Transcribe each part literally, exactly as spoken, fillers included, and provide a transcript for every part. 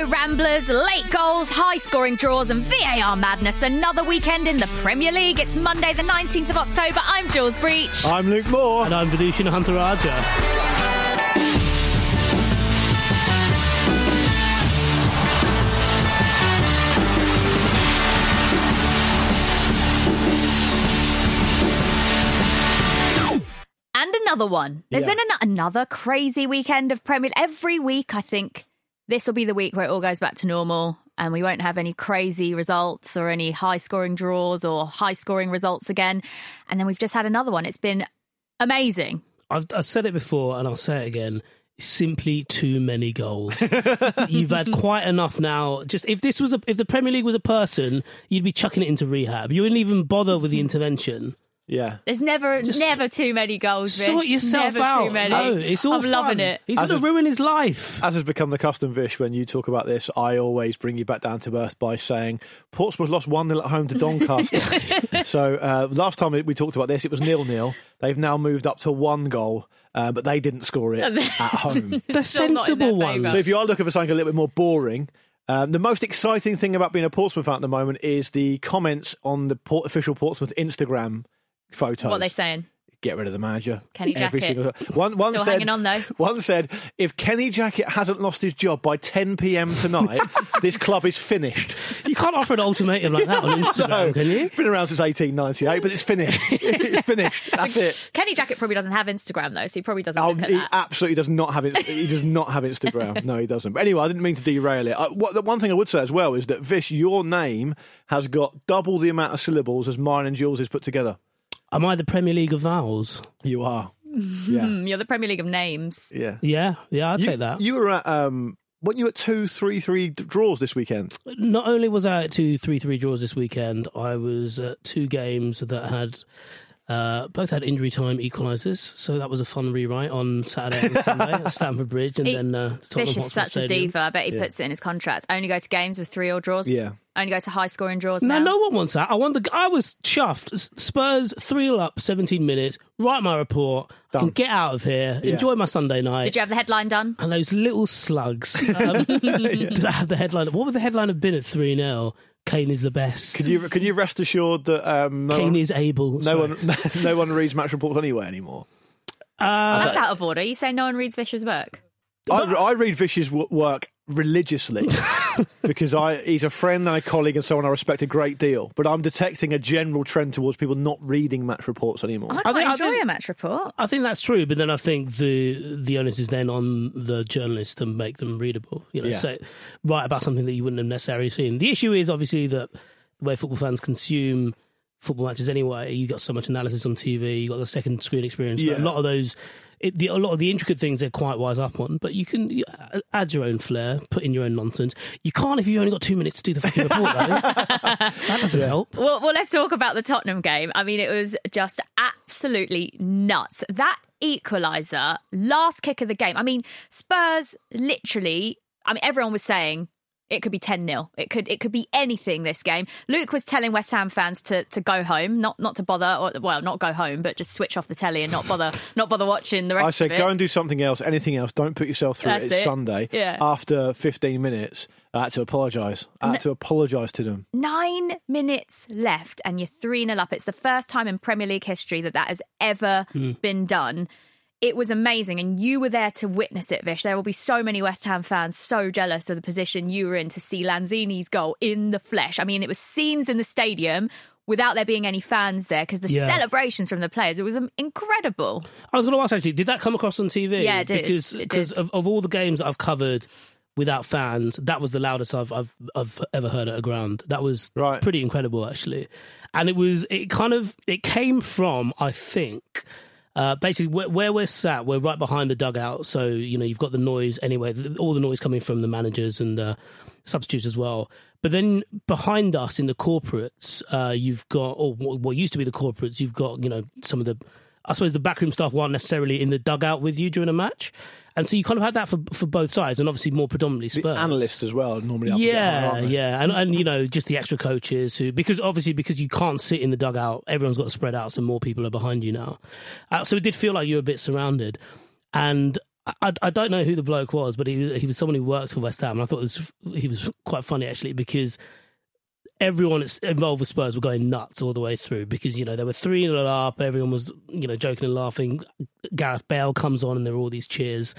no ramblers, late goals, high-scoring draws and V A R madness. Another weekend in the Premier League. It's Monday the nineteenth of October. I'm Jules Breach. I'm Luke Moore. And I'm Vish Hunteraja. Another one. There's yeah. been an- another crazy weekend of Premier. Every week, I think this will be the week where it all goes back to normal and we won't have any crazy results or any high-scoring draws or high-scoring results again. And then we've just had another one. It's been amazing. I've, I've said it before and I'll say it again. Simply too many goals. You've had quite enough now. Just if this was a, if the Premier League was a person, you'd be chucking it into rehab. You wouldn't even bother with the intervention. Yeah, there's never, just never too many goals. Vish. Sort yourself never out. Too many. No, it's all I'm fun. Loving it. He's going to ruin his life. As has become the custom, Vish, when you talk about this, I always bring you back down to earth by saying Portsmouth lost one nil at home to Doncaster. so uh, last time we talked about this, it was nil nil. They've now moved up to one goal. Uh, but they didn't score it at home. The sensible one. So if you are looking for something a little bit more boring. Um, the most exciting thing about being a Portsmouth fan at the moment is the comments on the port- official Portsmouth Instagram photos. What are they saying? Get rid of the manager. Kenny Jackett. Every single one, one Still said, hanging on though. One said, if Kenny Jackett hasn't lost his job by ten p.m. tonight, this club is finished. You can't offer an ultimatum like that on Instagram, no. Can you? Been around since eighteen ninety-eight, but it's finished. It's finished. That's it. Kenny Jackett probably doesn't have Instagram though, so he probably doesn't. Oh, look at he that. absolutely does not have. Inst- he does not have Instagram. No, he doesn't. But anyway, I didn't mean to derail it. I, what, the one thing I would say as well is that Vish, your name has got double the amount of syllables as mine and Jules is put together. Am I the Premier League of vowels? You are. Yeah. You're the Premier League of names. Yeah. Yeah, yeah, I'll you, take that. You were at, um, weren't you at two, three, three draws this weekend? Not only was I at two, three, three draws this weekend, I was at two games that had, uh, both had injury time equalisers. So that was a fun rewrite on Saturday and Sunday at Stamford Bridge. And he, then uh, Tottenham Fish is such Stadium. A diva. I bet he yeah. puts it in his contract. Only go to games with three or draws. Yeah. Only go to high scoring draws. No, now. no one wants that. I want the. I was chuffed. Spurs three nil up, seventeen minutes. Write my report. Done. I can get out of here. Yeah. Enjoy my Sunday night. Did you have the headline done? And those little slugs. Um, did I have the headline? What would the headline have been at three nil? Kane is the best. Can you can you rest assured that um, no Kane one, is able? No sorry. one no one reads match reports anyway anymore. Uh, That's out of order. You say no one reads Vish's work. I, I read Vish's work religiously because I he's a friend and a colleague and someone I respect a great deal, but I'm detecting a general trend towards people not reading match reports anymore. I, I think, enjoy I think, a match report. I think that's true, but then I think the the onus is then on the journalist to make them readable. You know, yeah. So write about something that you wouldn't have necessarily seen. The issue is obviously that the way football fans consume football matches anyway, you got so much analysis on T V, you got the second screen experience. Yeah. A lot of those It, the, a lot of the intricate things they're quite wise up on, but you can you add your own flair, put in your own nonsense. You can't if you've only got two minutes to do the fucking report, though. That doesn't help. Well, well, let's talk about the Tottenham game. I mean, it was just absolutely nuts. That equaliser, last kick of the game. I mean, Spurs literally, I mean, everyone was saying, it could be ten nil. It could it could be anything this game. Luke was telling West Ham fans to, to go home, not not to bother, or, well, not go home, but just switch off the telly and not bother not bother watching the rest I said, of it. I said, go and do something else, anything else. Don't put yourself through That's it. It's it. Sunday. Yeah. After fifteen minutes, I had to apologise. I had N- to apologise to them. Nine minutes left and you're three nil up. It's the first time in Premier League history that that has ever mm. been done. It was amazing, and you were there to witness it, Vish. There will be so many West Ham fans so jealous of the position you were in to see Lanzini's goal in the flesh. I mean, it was scenes in the stadium without there being any fans there because the yeah. celebrations from the players, it was incredible. I was going to ask, actually, did that come across on T V? Yeah, it did. Because it did. Of, of all the games that I've covered without fans, that was the loudest I've, I've, I've ever heard at a ground. That was right. pretty incredible, actually. And it was, it kind of, it came from, I think... Uh, basically, where, where we're sat, we're right behind the dugout, so you know you've got the noise anyway. Th- all the noise coming from the managers and uh, substitutes as well. But then behind us in the corporates, uh, you've got or what, what used to be the corporates. You've got you know some of the, I suppose the backroom staff weren't necessarily in the dugout with you during a match, and so you kind of had that for for both sides, and obviously more predominantly Spurs. The analysts as well normally. Up yeah, the dugout, yeah, and and you know just the extra coaches who because obviously because you can't sit in the dugout, everyone's got to spread out, so more people are behind you now. Uh, so it did feel like you were a bit surrounded, and I, I don't know who the bloke was, but he he was someone who worked for West Ham. And I thought it was, he was quite funny, actually, because everyone involved with Spurs were going nuts all the way through because, you know, they were three nil up. Everyone was, you know, joking and laughing. Gareth Bale comes on and there were all these cheers.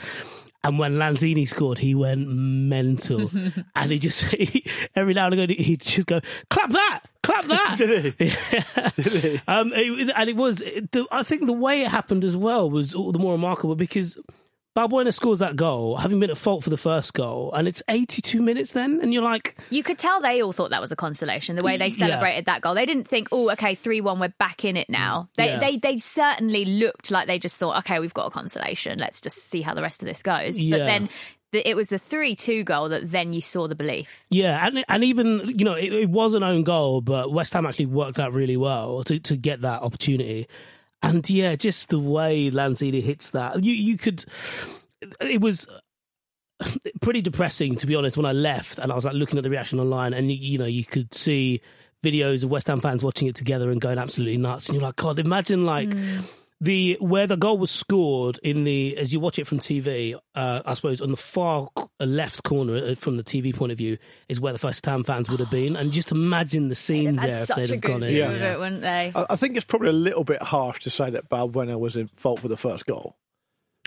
And when Lanzini scored, he went mental. And he just, he, every now and again, he'd just go, clap that, clap that. Did he? Yeah. Did he? Um, it, and it was, it, the, I think the way it happened as well was all the more remarkable because Balbuena scores that goal, having been at fault for the first goal, and it's eighty-two minutes then, and you're like... You could tell they all thought that was a consolation, the way they celebrated yeah. that goal. They didn't think, oh, okay, three one, we're back in it now. They, yeah. they they certainly looked like they just thought, okay, we've got a consolation, let's just see how the rest of this goes. Yeah. But then the, it was the three two goal that then you saw the belief. Yeah, and and even, you know, it, it was an own goal, but West Ham actually worked out really well to, to get that opportunity. And yeah, just the way Lanzini hits that, you you could, it was pretty depressing, to be honest, when I left and I was like looking at the reaction online and, you, you know, you could see videos of West Ham fans watching it together and going absolutely nuts. And you're like, God, imagine like mm. the, where the goal was scored in the, as you watch it from T V, uh, I suppose on the far left corner from the T V point of view is where the West Ham fans would have been. And just imagine the scenes there if they'd have gone in. Yeah. It, wouldn't they? I think it's probably a little bit harsh to say that Balbuena was in fault for the first goal.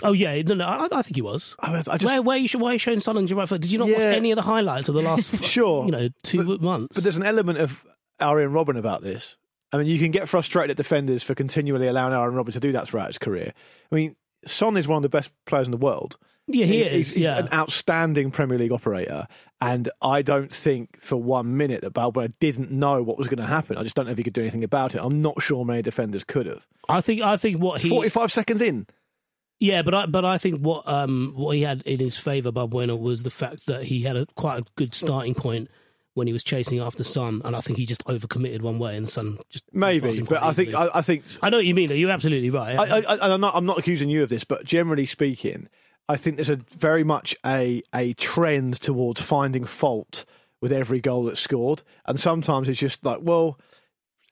Oh, yeah. No, no, I, I think he was. I was I just, where, where you, why are you showing Solange your right foot? Did you not yeah. watch any of the highlights of the last sure. you know, two but, months? But there's an element of Arjen Robben about this. I mean, you can get frustrated at defenders for continually allowing Arjen Robben to do that throughout his career. I mean, Son is one of the best players in the world. Yeah, he, he is. He's yeah. an outstanding Premier League operator. And I don't think for one minute that Balbuena didn't know what was going to happen. I just don't know if he could do anything about it. I'm not sure many defenders could have. I think I think what he... forty-five seconds in. Yeah, but I, but I think what um, what he had in his favour, Balbuena, was the fact that he had a quite a good starting point when he was chasing after Son, and I think he just overcommitted one way, and Son just maybe. But I think I, I think I know what you mean. Though. You're absolutely right. I, I, I, I'm not I'm not accusing you of this, but generally speaking, I think there's a very much a a trend towards finding fault with every goal that's scored, and sometimes it's just like, well,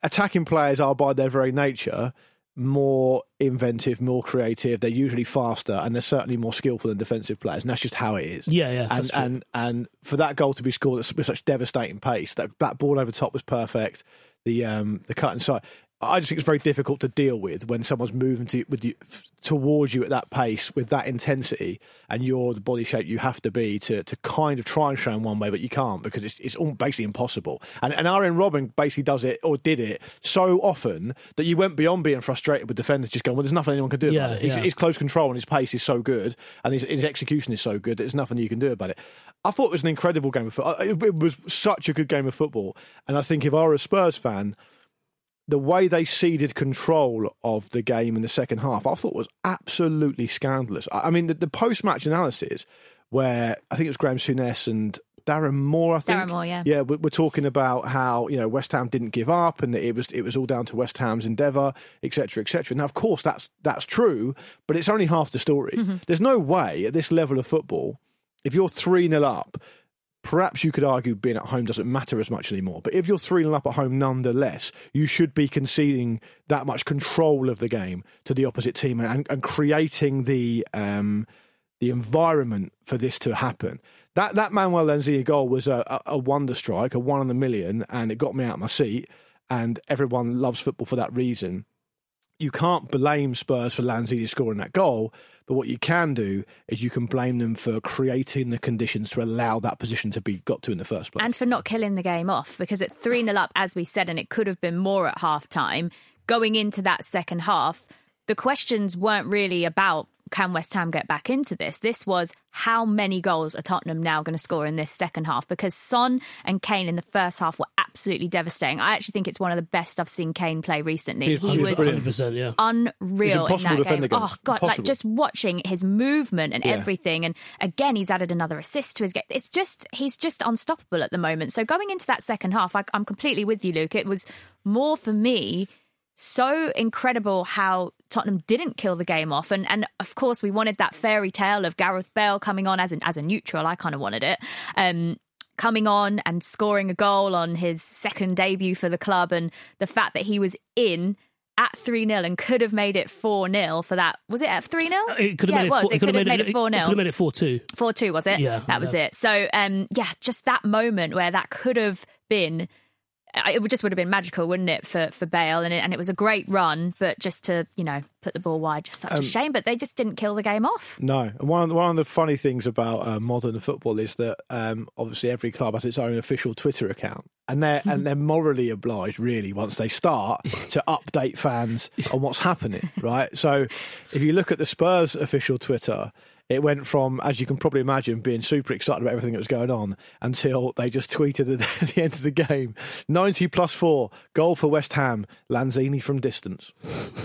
attacking players are by their very nature more inventive, more creative. They're usually faster, and they're certainly more skillful than defensive players. And that's just how it is. Yeah, yeah. And and, and for that goal to be scored at such devastating pace, that that ball over top was perfect. The um the cut inside. I just think it's very difficult to deal with when someone's moving to with you towards you at that pace with that intensity, and you're the body shape you have to be to to kind of try and show them one way, but you can't because it's it's all basically impossible. And and Arjen Robben basically does it or did it so often that you went beyond being frustrated with defenders just going, well, there's nothing anyone can do yeah, about it. Yeah. His, his close control and his pace is so good, and his, his execution is so good that there's nothing you can do about it. I thought it was an incredible game of football. It, it was such a good game of football, and I think if I were a Spurs fan, the way they ceded control of the game in the second half, I thought was absolutely scandalous. I mean, the, the post-match analysis where I think it was Graeme Souness and Darren Moore, I think. Darren Moore, yeah. Yeah, we're, we're talking about how, you know, West Ham didn't give up and that it was it was all down to West Ham's endeavour, et cetera, et cetera. Now, of course, that's, that's true, but it's only half the story. Mm-hmm. There's no way at this level of football, if you're three nil up, perhaps you could argue being at home doesn't matter as much anymore. But if you're three nil up at home nonetheless, you should be conceding that much control of the game to the opposite team and, and creating the um, the environment for this to happen. That that Manuel Lanzini goal was a, a, a wonder strike, a one in a million, and it got me out of my seat. And everyone loves football for that reason. You can't blame Spurs for Lanzini scoring that goal. But what you can do is you can blame them for creating the conditions to allow that position to be got to in the first place. And for not killing the game off, because at three nil up, as we said, and it could have been more at half-time, going into that second half, the questions weren't really about, can West Ham get back into this? This was, how many goals are Tottenham now going to score in this second half? Because Son and Kane in the first half were absolutely devastating. I actually think it's one of the best I've seen Kane play recently. He's, he was one hundred percent, yeah. unreal in that game. Against. Oh, God, impossible. Like just watching his movement and yeah. everything. And again, he's added another assist to his game. It's just, he's just unstoppable at the moment. So going into that second half, I, I'm completely with you, Luke. It was more for me... so incredible how Tottenham didn't kill the game off. And, and of course, we wanted that fairy tale of Gareth Bale coming on as, an, as a neutral. I kind of wanted it. Um, coming on and scoring a goal on his second debut for the club. And the fact that he was in at three nil and could have made it four nil for that. Was it at three nil? It could have yeah, made it, it, four, it, could have made made it, it four nil. It could have made it four two. four two, was it? Yeah. That was yeah. it. So, um, yeah, just that moment where that could have been... It just would have been magical, wouldn't it, for, for Bale? And it, and it was a great run, but just to, you know, put the ball wide, just such um, a shame. But they just didn't kill the game off. No. And one, one of the funny things about uh, modern football is that um, obviously every club has its own official Twitter account. And they're, mm. and they're morally obliged, really, once they start, to update fans on what's happening, right? So if you look at the Spurs official Twitter... It went from, as you can probably imagine, being super excited about everything that was going on until they just tweeted at the end of the game, ninety plus four, goal for West Ham, Lanzini from distance.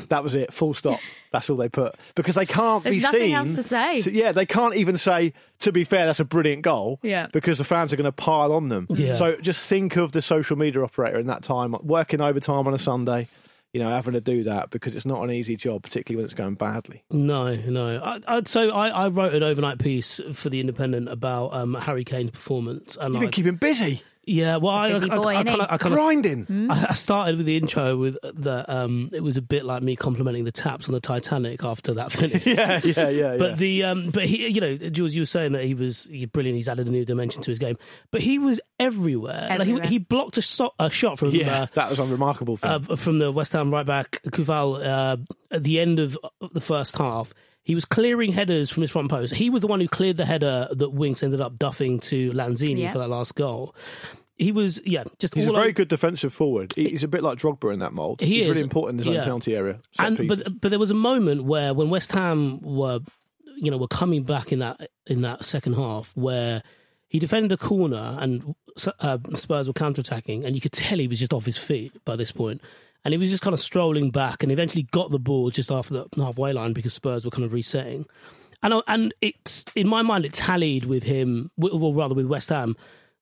That was it, full stop. That's all they put. Because they can't There's be nothing seen. Else to say. To, yeah, they can't even say, to be fair, that's a brilliant goal. Yeah. Because the fans are going to pile on them. Yeah. So just think of the social media operator in that time, working overtime on a Sunday. You know, having to do that because it's not an easy job, particularly when it's going badly. No, no. I, I, so I, I wrote an overnight piece for The Independent about um, Harry Kane's performance. And You've been keeping busy. Yeah, well, I, I, boy, I, I, kinda, I kinda, grinding. Mm. I started with the intro with that. Um, it was a bit like me complimenting the taps on the Titanic after that finish. yeah, yeah, yeah. But yeah. the um, but he, you know, Jules, you were saying that he was he, brilliant. He's added a new dimension to his game, but he was everywhere. everywhere. Like he, he blocked a, so- a shot from yeah, uh, that was unremarkable for him. Uh, from the West Ham right back Kuval uh, at the end of the first half. He was clearing headers from his front post. He was the one who cleared the header that Winks ended up duffing to Lanzini yeah. for that last goal. He was, yeah, just he's all a very like, good defensive forward. He's a bit like Drogba in that mould. He he's is. really important in his yeah. own penalty area. And but but there was a moment where when West Ham were, you know, were coming back in that in that second half where he defended a corner and uh, Spurs were counter-attacking, and you could tell he was just off his feet by this point. And he was just kind of strolling back and eventually got the ball just after the halfway line because Spurs were kind of resetting. And I, and it's in my mind, it tallied with him, well, rather with West Ham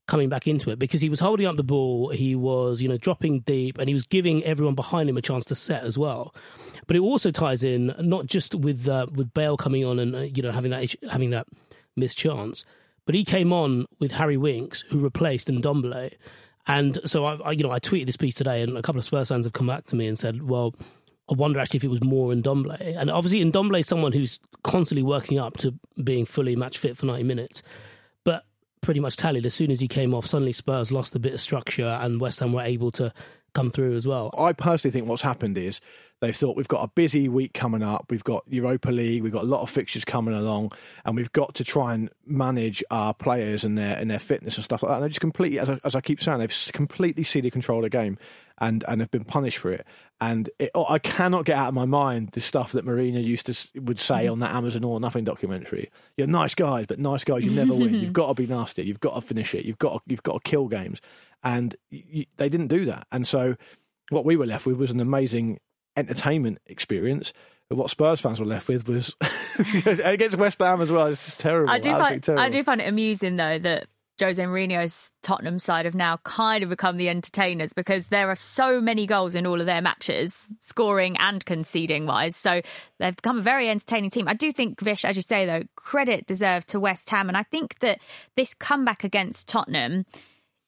coming back into it because he was holding up the ball, he was, you know, dropping deep and he was giving everyone behind him a chance to set as well. But it also ties in not just with uh, with Bale coming on and, uh, you know, having that having that missed chance, but he came on with Harry Winks, who replaced Ndombele. And so, I, I, you know, I tweeted this piece today and a couple of Spurs fans have come back to me and said, well, I wonder actually if it was Moore and Ndombele. And obviously Ndombele is someone who's constantly working up to being fully match fit for ninety minutes. But pretty much tallied, as soon as he came off, suddenly Spurs lost a bit of structure and West Ham were able to come through as well. I personally think what's happened is they thought we've got a busy week coming up, we've got Europa League, we've got a lot of fixtures coming along and we've got to try and manage our players and their and their fitness and stuff like that. And they just completely, as I, as I keep saying, they've completely ceded control of the game and, and have been punished for it. And it, I cannot get out of my mind the stuff that Mourinho used to would say on that Amazon All or Nothing documentary. You're nice guys, but nice guys, you never win. You've got to be nasty. You've got to finish it. You've got to, you've got to kill games. And you, they didn't do that. And so what we were left with was an amazing entertainment experience. But what Spurs fans were left with was against West Ham as well. It's just terrible. I do, find, terrible. I do find it amusing, though, that Jose Mourinho's Tottenham side have now kind of become the entertainers because there are so many goals in all of their matches, scoring and conceding-wise. So they've become a very entertaining team. I do think, Vish, as you say, though, credit deserved to West Ham. And I think that this comeback against Tottenham...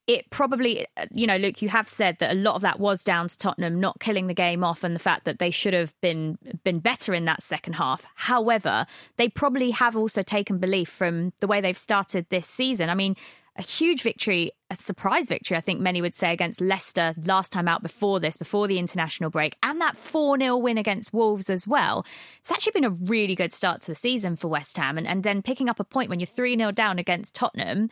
It probably, you know, Luke, you have said that a lot of that was down to Tottenham not killing the game off and the fact that they should have been been better in that second half. However, they probably have also taken belief from the way they've started this season. I mean, a huge victory, a surprise victory, I think many would say, against Leicester last time out before this, before the international break, and that four nil win against Wolves as well. It's actually been a really good start to the season for West Ham. And, and then picking up a point when you're three nil down against Tottenham...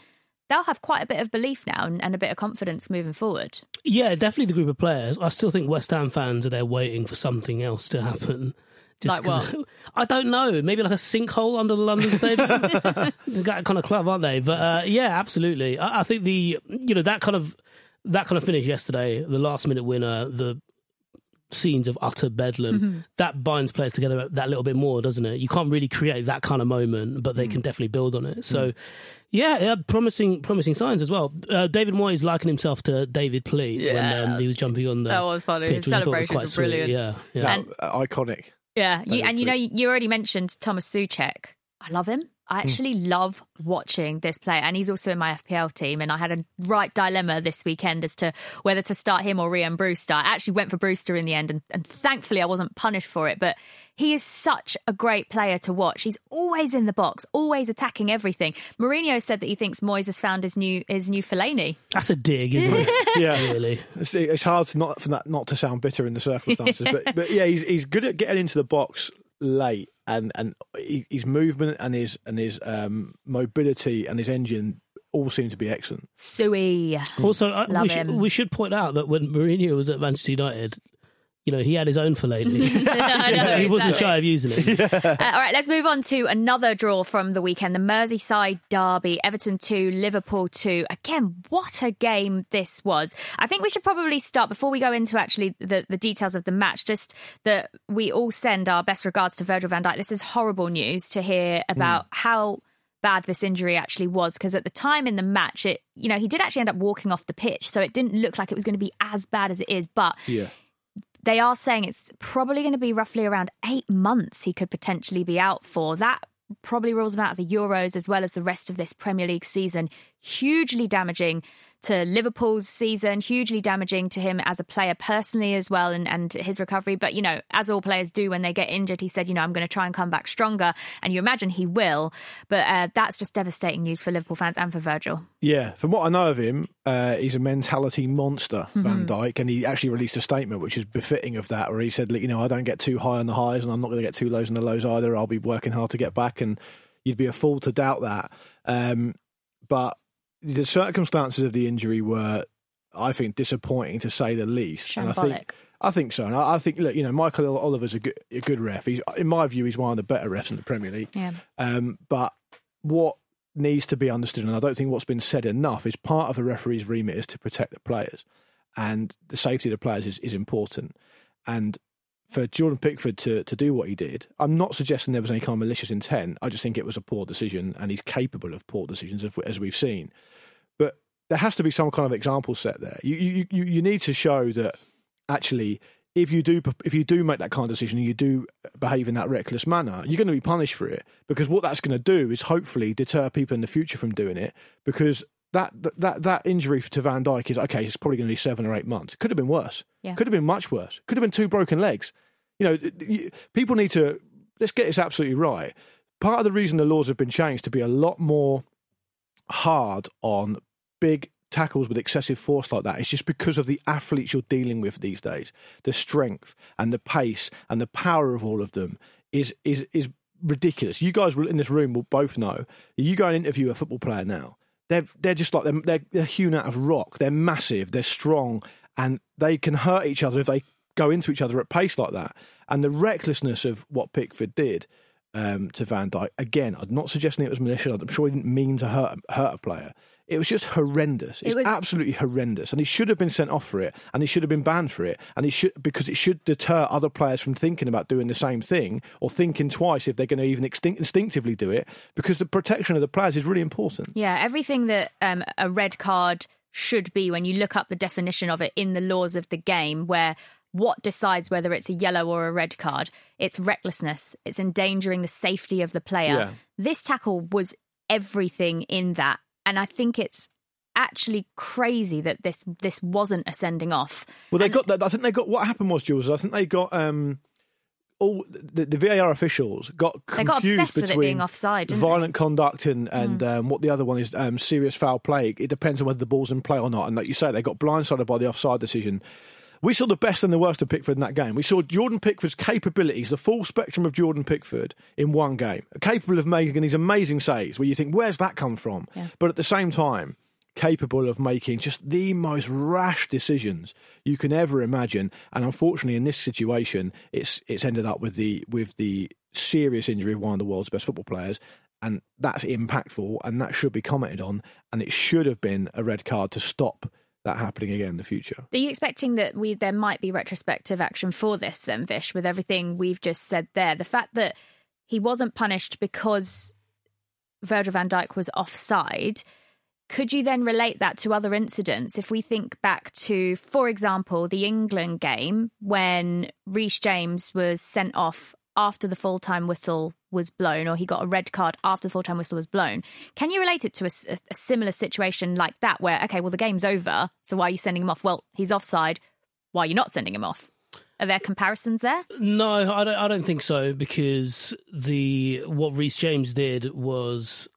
They'll have quite a bit of belief now and a bit of confidence moving forward. Yeah, definitely the group of players. I still think West Ham fans are there waiting for something else to happen. Just like what? I don't know. Maybe like a sinkhole under the London Stadium. That kind of club, aren't they? But uh, yeah, absolutely. I, I think the you know that kind of that kind of finish yesterday, the last minute winner, the scenes of utter bedlam, mm-hmm. that binds players together that little bit more, doesn't it? You can't really create that kind of moment, but they mm. can definitely build on it. So, mm. yeah, yeah, promising promising signs as well. Uh, David Moyes likened himself to David Pleat yeah. when um, he was jumping on the That was funny. His celebrations were brilliant. Yeah, yeah. And, uh, iconic. Yeah, you, and you know, you already mentioned Thomas Suchek I love him. I actually mm. love watching this player, and he's also in my F P L team, and I had a right dilemma this weekend as to whether to start him or Rhian Brewster. I actually went for Brewster in the end, and, and thankfully I wasn't punished for it, but he is such a great player to watch. He's always in the box, always attacking everything. Mourinho said that he thinks Moyes has found his new his new Fellaini. That's a dig, isn't it? Yeah, really. It's, it's hard to not for that not to sound bitter in the circumstances, yeah. but but yeah, he's he's good at getting into the box late, and and his movement and his and his um, mobility and his engine all seem to be excellent. Suey. Also, I, Love we, him. Should, we should point out that when Mourinho was at Manchester United, you know, he had his own Fellaini. no, yeah. know, he wasn't exactly. shy of using it. yeah. uh, all right, let's move on to another draw from the weekend. The Merseyside derby, Everton two, Liverpool two. Again, what a game this was. I think we should probably start, before we go into actually the, the details of the match, just that we all send our best regards to Virgil van Dijk. This is horrible news to hear about mm. how bad this injury actually was, because at the time in the match, it you know, he did actually end up walking off the pitch, so it didn't look like it was going to be as bad as it is, but... yeah. They are saying it's probably going to be roughly around eight months he could potentially be out for. That probably rules him out of the Euros as well as the rest of this Premier League season. Hugely damaging to Liverpool's season, hugely damaging to him as a player personally as well, and, and his recovery. But, you know, as all players do when they get injured, he said, you know, I'm going to try and come back stronger. And you imagine he will. But uh, that's just devastating news for Liverpool fans and for Virgil. Yeah, from what I know of him, uh, he's a mentality monster, mm-hmm. Van Dijk. And he actually released a statement which is befitting of that, where he said, you know, I don't get too high on the highs and I'm not going to get too lows on the lows either. I'll be working hard to get back, and you'd be a fool to doubt that. Um, but the circumstances of the injury were, I think, disappointing to say the least. Shambolic. And I think, I think so. And I, I think, look, you know, Michael Oliver's a good, a good ref. He's, in my view, he's one of the better refs in the Premier League. Yeah. Um, but what needs to be understood, and I don't think what's been said enough, is part of a referee's remit is to protect the players, and the safety of the players is, is important. And for Jordan Pickford to, to do what he did, I'm not suggesting there was any kind of malicious intent. I just think it was a poor decision, and he's capable of poor decisions, as we've seen. But there has to be some kind of example set there. You you you, you need to show that actually, if you do if you do make that kind of decision and you do behave in that reckless manner, you're going to be punished for it, because what that's going to do is hopefully deter people in the future from doing it, because That that that injury to Van Dijk is, okay, it's probably going to be seven or eight months. Could have been worse. Yeah. Could have been much worse. Could have been two broken legs. You know, people need to, let's get this absolutely right. Part of the reason the laws have been changed to be a lot more hard on big tackles with excessive force like that is just because of the athletes you're dealing with these days. The strength and the pace and the power of all of them is is is ridiculous. You guys in this room will both know. You go and interview a football player now. They're they're just like they're, they're they're hewn out of rock. They're massive. They're strong, and they can hurt each other if they go into each other at pace like that. And the recklessness of what Pickford did um, to Van Dijk, again, I'm not suggesting it was malicious. I'm sure he didn't mean to hurt hurt a player. It was just horrendous. It's it was... absolutely horrendous, and he should have been sent off for it, and he should have been banned for it, and he should because it should deter other players from thinking about doing the same thing or thinking twice if they're going to even extin- instinctively do it, because the protection of the players is really important. Yeah, everything that um, a red card should be, when you look up the definition of it in the laws of the game, where what decides whether it's a yellow or a red card, it's recklessness. It's endangering the safety of the player. Yeah. This tackle was everything in that. And I think it's actually crazy that this this wasn't a sending off. Well, they and got that. I think they got what happened was, Jules, I think they got um, all the, the V A R officials got confused they got obsessed between with it being offside, violent they? conduct and, and mm. um, what the other one is, um, serious foul play. It depends on whether the ball's in play or not. And like you say, they got blindsided by the offside decision. We saw the best and the worst of Pickford in that game. We saw Jordan Pickford's capabilities, the full spectrum of Jordan Pickford in one game, capable of making these amazing saves where you think, where's that come from? Yeah. But at the same time, capable of making just the most rash decisions you can ever imagine. And unfortunately, in this situation, it's it's ended up with the with the serious injury of one of the world's best football players. And that's impactful, and that should be commented on. And it should have been a red card to stop that happening again in the future. Are you expecting that we there might be retrospective action for this then, Vish, with everything we've just said there? The fact that he wasn't punished because Virgil van Dijk was offside, could you then relate that to other incidents? If we think back to, for example, the England game when Rhys James was sent off after the full-time whistle was blown, or he got a red card after the full-time whistle was blown. Can you relate it to a, a, a similar situation like that where, okay, well, the game's over, so why are you sending him off? Well, he's offside. Why are you not sending him off? Are there comparisons there? No, I don't, I don't think so, because the what Rhys James did was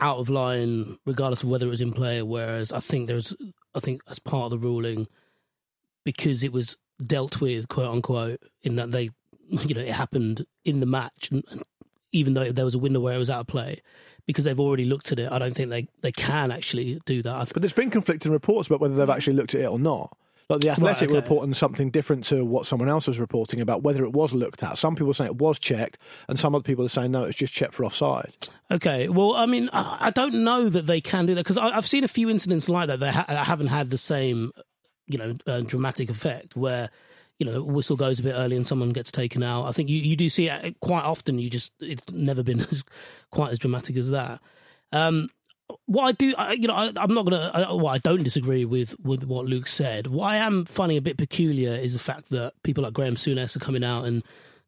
out of line, regardless of whether it was in play, whereas I think there's, I think as part of the ruling, because it was dealt with, quote unquote, in that they, you know, it happened in the match, and even though there was a window where it was out of play, because they've already looked at it, I don't think they, they can actually do that. I th- but there's been conflicting reports about whether they've actually looked at it or not. Like the Athletic right, okay. reporting something different to what someone else was reporting about whether it was looked at. Some people are saying it was checked, and some other people are saying, no, it's just checked for offside. Okay, well, I mean, I don't know that they can do that, because I've seen a few incidents like that that ha- haven't had the same, you know, uh, dramatic effect where, you know, whistle goes a bit early and someone gets taken out. I think you, you do see it quite often. You just, it's never been as, quite as dramatic as that. Um What I do, I, you know, I, I'm not going to, well, I don't disagree with, with what Luke said. What I am finding a bit peculiar is the fact that people like Graeme Souness are coming out and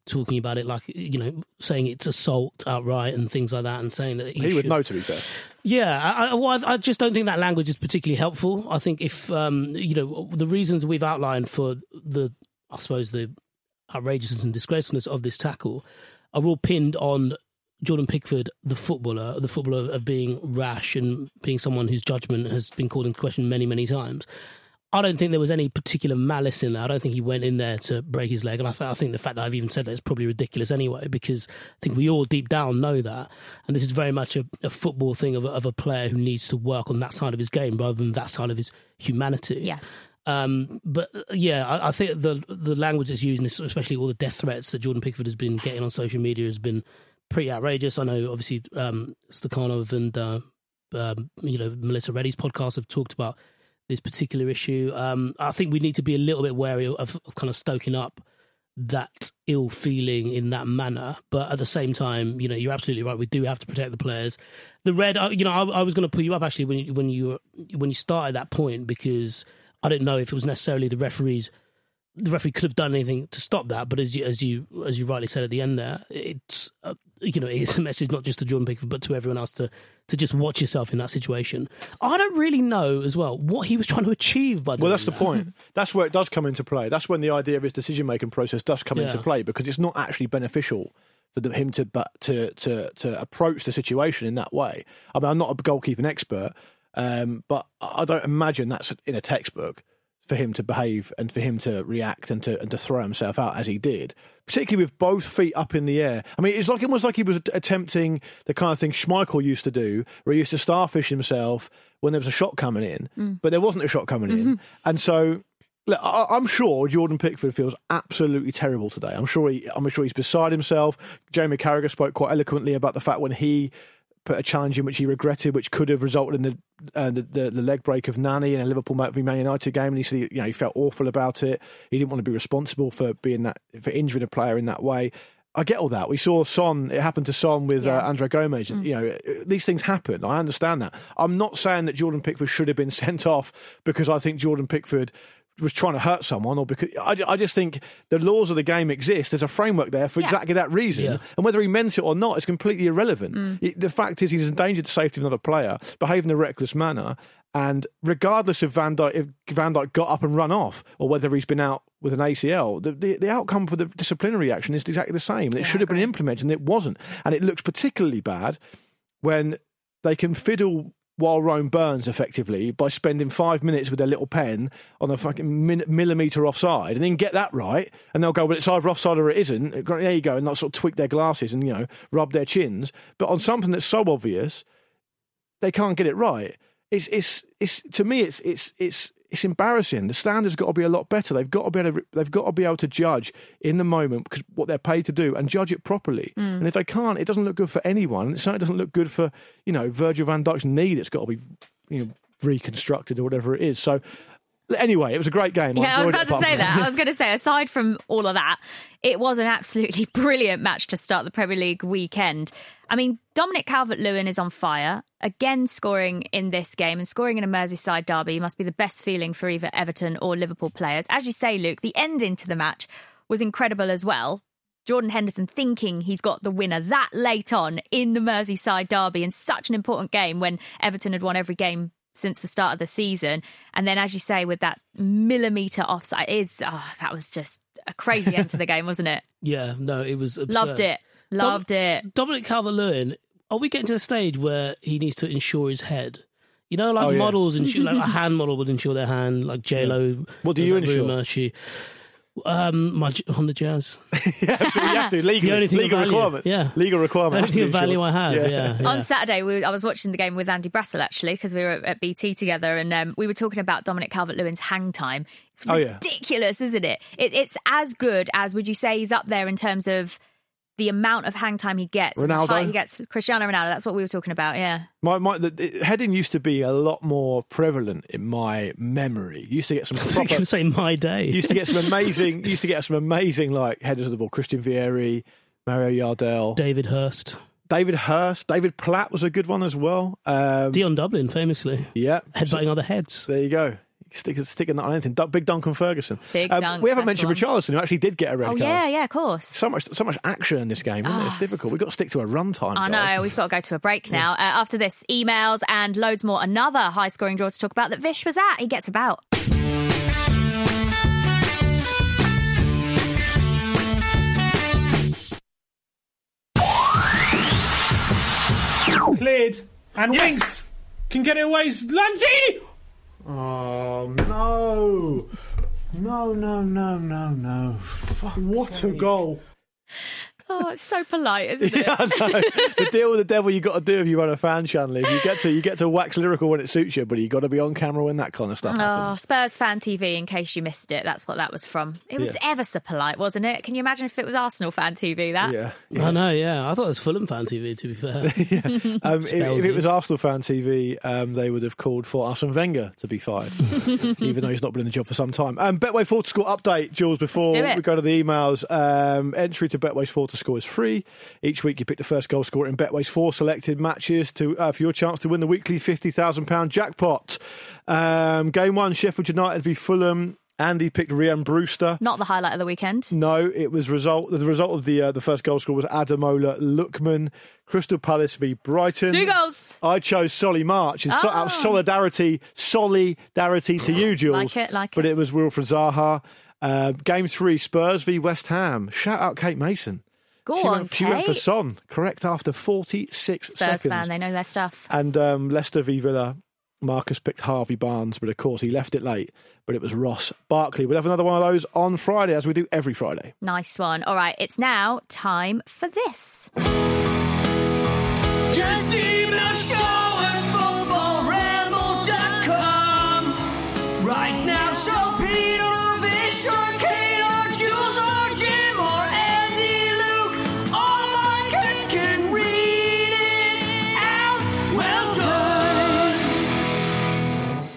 talking about it, like, you know, saying it's assault outright and things like that, and saying that he, he should, would know, to be fair. Yeah, I, well, I just don't think that language is particularly helpful. I think if, um, you know, the reasons we've outlined for the, I suppose, the outrageousness and disgracefulness of this tackle are all pinned on Jordan Pickford, the footballer, the footballer of being rash and being someone whose judgment has been called into question many, many times. I don't think there was any particular malice in that. I don't think he went in there to break his leg. And I, th- I think the fact that I've even said that is probably ridiculous anyway, because I think we all deep down know that. And this is very much a, a football thing of, of a player who needs to work on that side of his game rather than that side of his humanity. Yeah. Um, but yeah, I, I think the the language that's used, especially all the death threats that Jordan Pickford has been getting on social media, has been pretty outrageous. I know, obviously, um, Stakhanov and uh, um, you know, Melissa Reddy's podcast have talked about this particular issue. Um, I think we need to be a little bit wary of, of kind of stoking up that ill feeling in that manner. But at the same time, you know, you're absolutely right. We do have to protect the players. The red, you know, I, I was going to pull you up actually when you, when you when you started that point, because I don't know if it was necessarily the referee's. The referee could have done anything to stop that, but as you as you as you rightly said at the end there, it's uh, you know, it's a message not just to Jordan Pickford but to everyone else to to just watch yourself in that situation. I don't really know as well what he was trying to achieve by doing that. Well, that's the point. That's where it does come into play. That's when the idea of his decision making process does come yeah. into play, because it's not actually beneficial for him to to to to approach the situation in that way. I mean, I'm not a goalkeeping expert, um, but I don't imagine that's in a textbook for him to behave and for him to react and to and to throw himself out as he did, particularly with both feet up in the air. I mean, it's like almost like he was attempting the kind of thing Schmeichel used to do, where he used to starfish himself when there was a shot coming in, mm. but there wasn't a shot coming mm-hmm. in. And so look, I, I'm sure Jordan Pickford feels absolutely terrible today. I'm sure he, I'm sure he's beside himself. Jamie Carragher spoke quite eloquently about the fact when he put a challenge in which he regretted, which could have resulted in the uh, the, the, the leg break of Nani in a Liverpool Man United game, and he said he, you know, he felt awful about it. He didn't want to be responsible for being that for injuring a player in that way. I get all that. We saw Son; it happened to Son with yeah. uh, Andre Gomez. Mm. You know, these things happen. I understand that. I'm not saying that Jordan Pickford should have been sent off because I think Jordan Pickford was trying to hurt someone, or because I, I just think the laws of the game exist. There's a framework there for yeah. exactly that reason, yeah. and whether he meant it or not is completely irrelevant. Mm. It, the fact is, he's endangered the safety of another player, behaved in a reckless manner, and regardless of Van Dijk, if Van Dijk got up and run off, or whether he's been out with an A C L, the, the, the outcome for the disciplinary action is exactly the same. It yeah, should have been implemented, and it wasn't. And it looks particularly bad when they can fiddle while Rome burns, effectively, by spending five minutes with their little pen on a fucking min- millimetre offside, and then get that right, and they'll go, well, it's either offside or it isn't. There you go, and they'll sort of tweak their glasses and, you know, rub their chins. But on something that's so obvious, they can't get it right. It's it's it's to me, it's it's it's it's embarrassing. The standards got to be a lot better. They've got to be able to, they've got to be able to judge in the moment because what they're paid to do, and judge it properly. Mm. And if they can't, it doesn't look good for anyone. And it certainly doesn't look good for, you know, Virgil van Dijk's knee that's got to be, you know, reconstructed or whatever it is. So anyway, it was a great game. Yeah, I, I was about to say that. I was going to say, aside from all of that, it was an absolutely brilliant match to start the Premier League weekend. I mean, Dominic Calvert-Lewin is on fire, again scoring in this game, and scoring in a Merseyside derby must be the best feeling for either Everton or Liverpool players. As you say, Luke, the ending to the match was incredible as well. Jordan Henderson thinking he's got the winner that late on in the Merseyside derby, in such an important game when Everton had won every game since the start of the season. And then, as you say, with that millimetre offside, it is, oh, that was just a crazy end to the game, wasn't it? Yeah, no, it was absurd. Loved it. Loved Dom- it. Dominic Calvert-Lewin, are we getting to the stage where he needs to insure his head? You know, like oh, yeah. models, insure, like a hand model would insure their hand, like J-Lo. What do you like insure? Rumor, she, um, my, on the Jazz. Yeah, absolutely, you have to. Legal, legal requirement. Yeah. Legal requirement. Anything of value I have, yeah. yeah, yeah. On Saturday, we were, I was watching the game with Andy Brassel, actually, because we were at, at B T together, and um, we were talking about Dominic Calvert-Lewin's hang time. It's ridiculous, oh, yeah. isn't it? it? It's as good as, would you say, he's up there in terms of the amount of hang time he gets. Ronaldo? He gets Cristiano Ronaldo. That's what we were talking about, yeah. My, my the, it, heading used to be a lot more prevalent in my memory. Used to get some proper... I was going to say my day. Used to get some amazing, used to get some amazing, like, headers of the ball. Christian Vieri, Mario Yardell. David Hurst. David Hurst. David Platt was a good one as well. Um, Dion Dublin, famously. Yeah. Headbutting so, other heads. There you go. Stick, stick a nut on anything. Big Duncan Ferguson. Big um, Dunk, we haven't mentioned Richarlison, who actually did get a red oh, card. Oh, yeah, yeah, of course. So much so much action in this game, isn't oh, it? It's difficult. We've got to stick to a run time. I goal. know, we've got to go to a break now. Yeah. Uh, after this, emails and loads more. Another high-scoring draw to talk about that Vish was at. He gets about. Cleared. And yes! Winks can get it away. Lanzini! Oh, no. No, no, no, no, no. Fuck what sake. A goal. Oh, it's so polite, isn't it? Yeah, I know. The deal with the devil you got to do if you run a fan channel. If you get to you get to wax lyrical when it suits you, but you got to be on camera when that kind of stuff oh, happens. Oh, Spurs Fan T V, in case you missed it, that's what that was from. It was yeah. ever so polite, wasn't it? Can you imagine if it was Arsenal Fan T V, that? Yeah. yeah. I know, yeah. I thought it was Fulham Fan T V, to be fair. yeah. um, if, if it was Arsenal Fan T V, um, they would have called for Arsene Wenger to be fired, even though he's not been in the job for some time. Um, Betway four to score update, Jules, before we go to the emails. Um, entry to Betway's four to score is free. Each week you pick the first goal scorer in Betway's four selected matches to uh, for your chance to win the weekly fifty thousand pounds jackpot. Um, game one, Sheffield United v Fulham. Andy picked Rhian Brewster. Not the highlight of the weekend. No, it was result. The result of the uh, the first goal scorer was Ademola Lookman. Crystal Palace v Brighton. Two goals. I chose Solly March. Oh. So, out of solidarity, solidarity to you, Jules. Like it, like it. But it was Wilfred Zaha. Uh, game three, Spurs v West Ham. Shout out Kate Mason. Go she on, went, Kate. She went for Son, correct, after forty-six Spurs seconds. Spurs fan, they know their stuff. And um, Leicester v Villa, Marcus picked Harvey Barnes, but of course he left it late, but it was Ross Barkley. We'll have another one of those on Friday, as we do every Friday. Nice one. All right, it's now time for this. Just even a show at football ramble dot com. Right now, so Peter, Vish, or Kane, or Jules, or Jim, or Andy, Luke, all my kids can read it out. Well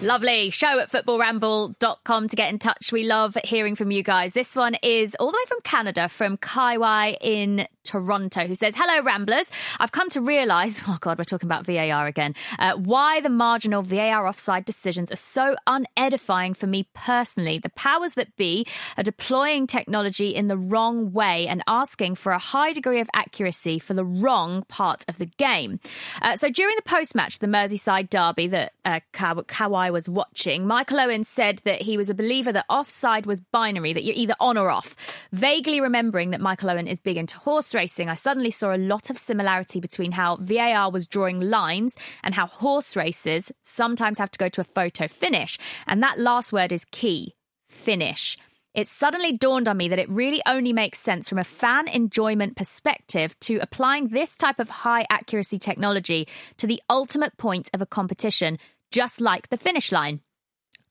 done. Lovely. Show at football ramble dot com to get in touch. We love hearing from you guys. This one is all the way from Canada, from Kaiwai in Toronto, who says, hello Ramblers, I've come to realise, oh god, we're talking about V A R again, uh, why the marginal V A R offside decisions are so unedifying for me personally. The powers that be are deploying technology in the wrong way and asking for a high degree of accuracy for the wrong part of the game. Uh, so during the post-match, the Merseyside derby that uh, Kawhi was watching, Michael Owen said that he was a believer that offside was binary, that you're either on or off. Vaguely remembering that Michael Owen is big into horse racing, I suddenly saw a lot of similarity between how V A R was drawing lines and how horse races sometimes have to go to a photo finish. And that last word is key, finish. It suddenly dawned on me that it really only makes sense from a fan enjoyment perspective to applying this type of high accuracy technology to the ultimate point of a competition, just like the finish line.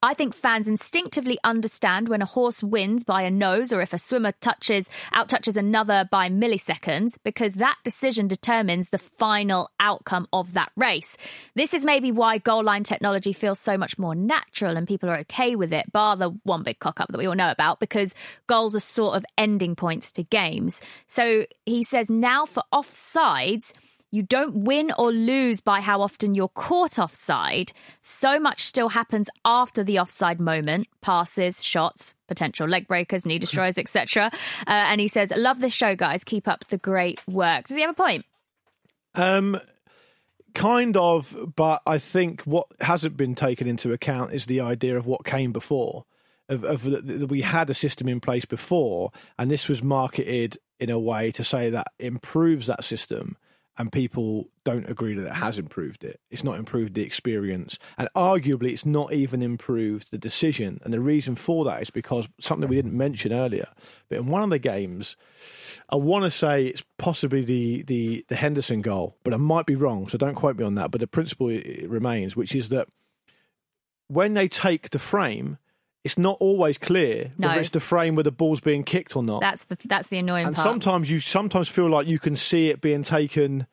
I think fans instinctively understand when a horse wins by a nose or if a swimmer touches, out-touches another by milliseconds, because that decision determines the final outcome of that race. This is maybe why goal line technology feels so much more natural and people are okay with it, bar the one big cock-up that we all know about, because goals are sort of ending points to games. So he says now for offsides, You don't win or lose by how often you're caught offside. So much still happens after the offside moment. Passes, shots, potential leg breakers, knee destroyers, et cetera. Uh, and he says, love this show, guys. Keep up the great work. Does he have a point? Um, kind of, but I think what hasn't been taken into account is the idea of what came before. Of, of that we had a system in place before, and this was marketed in a way to say that improves that system. And people don't agree that it has improved it. It's not improved the experience. And arguably, it's not even improved the decision. And the reason for that is because something we didn't mention earlier. But in one of the games, I want to say it's possibly the, the, the Henderson goal. But I might be wrong, so don't quote me on that. But the principle remains, which is that when they take the frame, it's not always clear no. whether it's the frame where the ball's being kicked or not. That's the that's the annoying and part. And sometimes you sometimes feel like you can see it being taken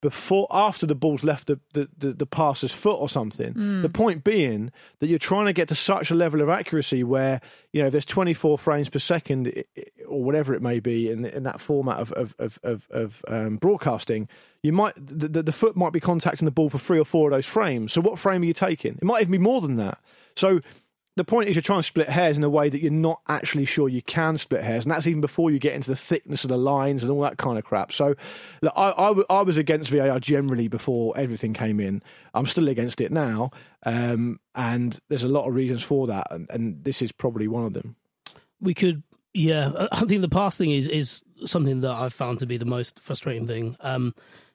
before, after the ball's left the, the, the, the passer's foot or something. Mm. The point being that you're trying to get to such a level of accuracy where, you know, if there's twenty-four frames per second or whatever it may be in in that format of of of of, of um, broadcasting. You might the, the foot might be contacting the ball for three or four of those frames. So what frame are you taking? It might even be more than that. So. The point is you're trying to split hairs in a way that you're not actually sure you can split hairs, and that's even before you get into the thickness of the lines and all that kind of crap. So look, I, I, I was against V A R generally before everything came in. I'm still against it now, um, and there's a lot of reasons for that, and, and this is probably one of them. We could, yeah, I think the past thing is, is something that I've found to be the most frustrating thing. Um,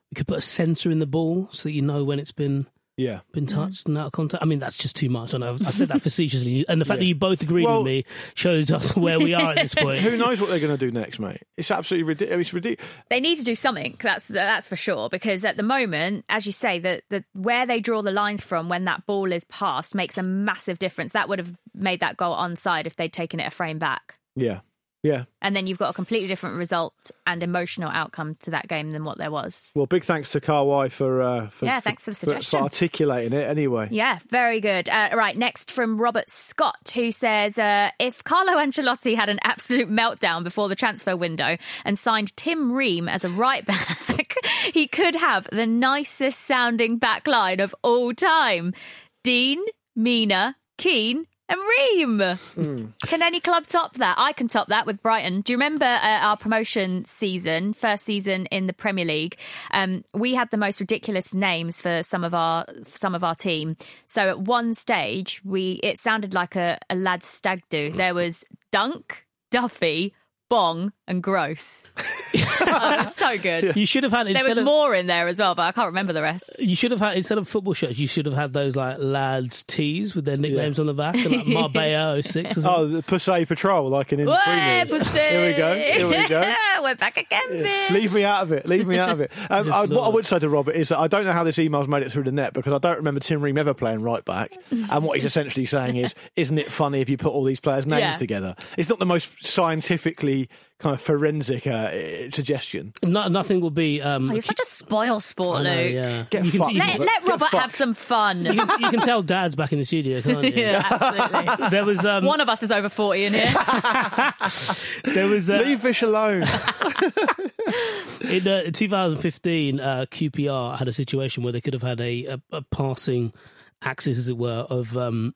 we could put a sensor in the ball so that you know when it's been... Yeah, been touched and out of contact. I mean, that's just too much. I know I said that facetiously, and the fact yeah. that you both agreed well, with me shows us where we are at this point. Who knows what they're going to do next, mate? It's absolutely ridiculous. It's ridiculous. They need to do something. That's that's for sure. Because at the moment, as you say, that the where they draw the lines from when that ball is passed makes a massive difference. That would have made that goal onside if they'd taken it a frame back. Yeah, yeah. And then you've got a completely different result and emotional outcome to that game than what there was. Well, big thanks to Carwai for, uh, for, yeah, for, thanks for, the suggestion. for articulating it anyway. Yeah, very good. Uh, right, next from Robert Scott, who says, uh, if Carlo Ancelotti had an absolute meltdown before the transfer window and signed Tim Ream as a right back, he could have the nicest sounding back line of all time. Dean, Mina, Keane, and Ream. Mm. Can any club top that? I can top that with Brighton. Do you remember uh, our promotion season, first season in the Premier League? Um, we had the most ridiculous names for some of our some of our team. So at one stage, we it sounded like a, a lad's stag do. There was Dunk, Duffy, Bong, and Gross. Oh, so good. You should have had. There was of, more in there as well, but I can't remember the rest. You should have had instead of football shirts. You should have had those like lads tees with their nicknames yeah. on the back, and, like Marbella oh six. Or something. Oh, the Pussy Patrol, like in. Here we go. Here we go. We're back again. Yeah. Leave me out of it. Leave me out of it. Um, I, what I would say to Robert is that I don't know how this email's made it through the net because I don't remember Tim Ream ever playing right back. And what he's essentially saying is, isn't it funny if you put all these players' names yeah. together? It's not the most scientifically kind of forensic uh, suggestion. No, nothing will be... Um, oh, you're such a spoil sport, know, Luke. Yeah. Get fucked. T- let, let Robert have some fun. You can, you can tell Dad's back in the studio, can't you? Yeah, absolutely. There was, um, one of us is over forty in here. There was, uh, leave Vish alone. in, uh, in twenty fifteen, uh, Q P R had a situation where they could have had a, a, a passing axis, as it were, of... Um,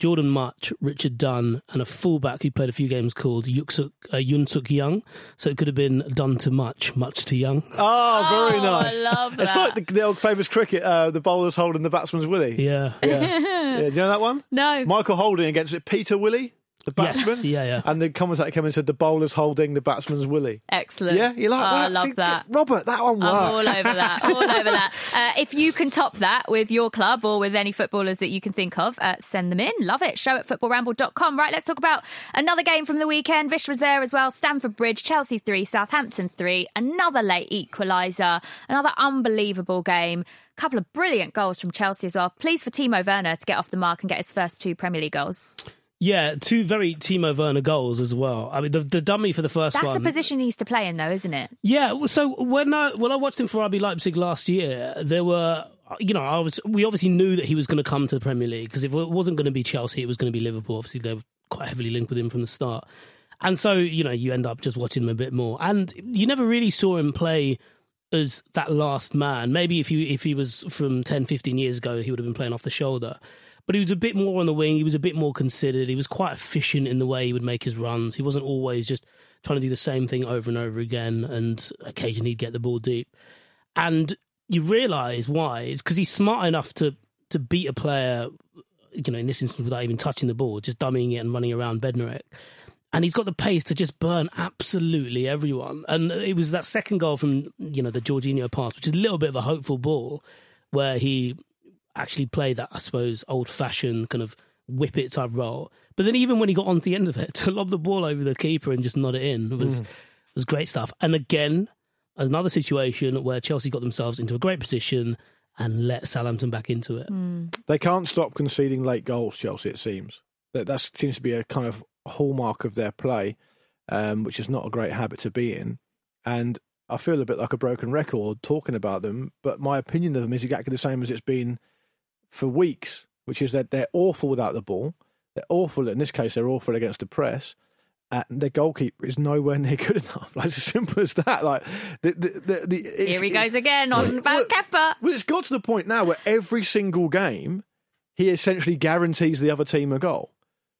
Jordan Much, Richard Dunn, and a fullback who played a few games called Yuksuk, uh, Yunsuk Young. So it could have been Dunn to Much, Much to Young. Oh, very oh, nice. I love that. It's like the, the old famous cricket, uh, the bowler's holding the batsman's willy. Yeah. Yeah. yeah. Do you know that one? No. Michael Holding against it, Peter Willie, the batsman. Yes. Yeah, yeah. And the commentator came and said, the bowler's holding the batsman's willy. Excellent. Yeah, you like oh, that? I love See, that. Robert, that one works. I'm all over that, all over that. Uh, if you can top that with your club or with any footballers that you can think of, uh, send them in. Love it. Show at football ramble dot com. Right, let's talk about another game from the weekend. Vish was there as well. Stamford Bridge, Chelsea three, Southampton three. Another late equaliser. Another unbelievable game. A couple of brilliant goals from Chelsea as well. Pleased for Timo Werner to get off the mark and get his first two Premier League goals. Yeah, two very Timo Werner goals as well. I mean, the, the dummy for the first That's one. That's the position he used to play in, though, isn't it? Yeah, so when I when I watched him for R B Leipzig last year, there were, you know, I was, we obviously knew that he was going to come to the Premier League because if it wasn't going to be Chelsea, it was going to be Liverpool. Obviously, they were quite heavily linked with him from the start. And so, you know, you end up just watching him a bit more. And you never really saw him play as that last man. Maybe if he, if he was from ten, fifteen years ago, he would have been playing off the shoulder. But he was a bit more on the wing. He was a bit more considered. He was quite efficient in the way he would make his runs. He wasn't always just trying to do the same thing over and over again, and occasionally he'd get the ball deep. And you realise why. It's because he's smart enough to, to beat a player, you know, in this instance without even touching the ball, just dummying it and running around Bednarek. And he's got the pace to just burn absolutely everyone. And it was that second goal from, you know, the Jorginho pass, which is a little bit of a hopeful ball, where he actually played that, I suppose, old-fashioned kind of whip-it type role. But then even when he got onto the end of it, to lob the ball over the keeper and just nod it in was mm. was great stuff. And again, another situation where Chelsea got themselves into a great position and let Southampton back into it. Mm. They can't stop conceding late goals, Chelsea, it seems. That, that seems to be a kind of hallmark of their play, um, which is not a great habit to be in. And I feel a bit like a broken record talking about them, but my opinion of them is exactly the same as it's been for weeks, which is that they're awful without the ball. They're awful, in this case, they're awful against the press, and their goalkeeper is nowhere near good enough. Like, it's as simple as that. Like, the, the, the, the, it's, Here he goes again on about Kepa. Well, it's got to the point now where every single game, he essentially guarantees the other team a goal.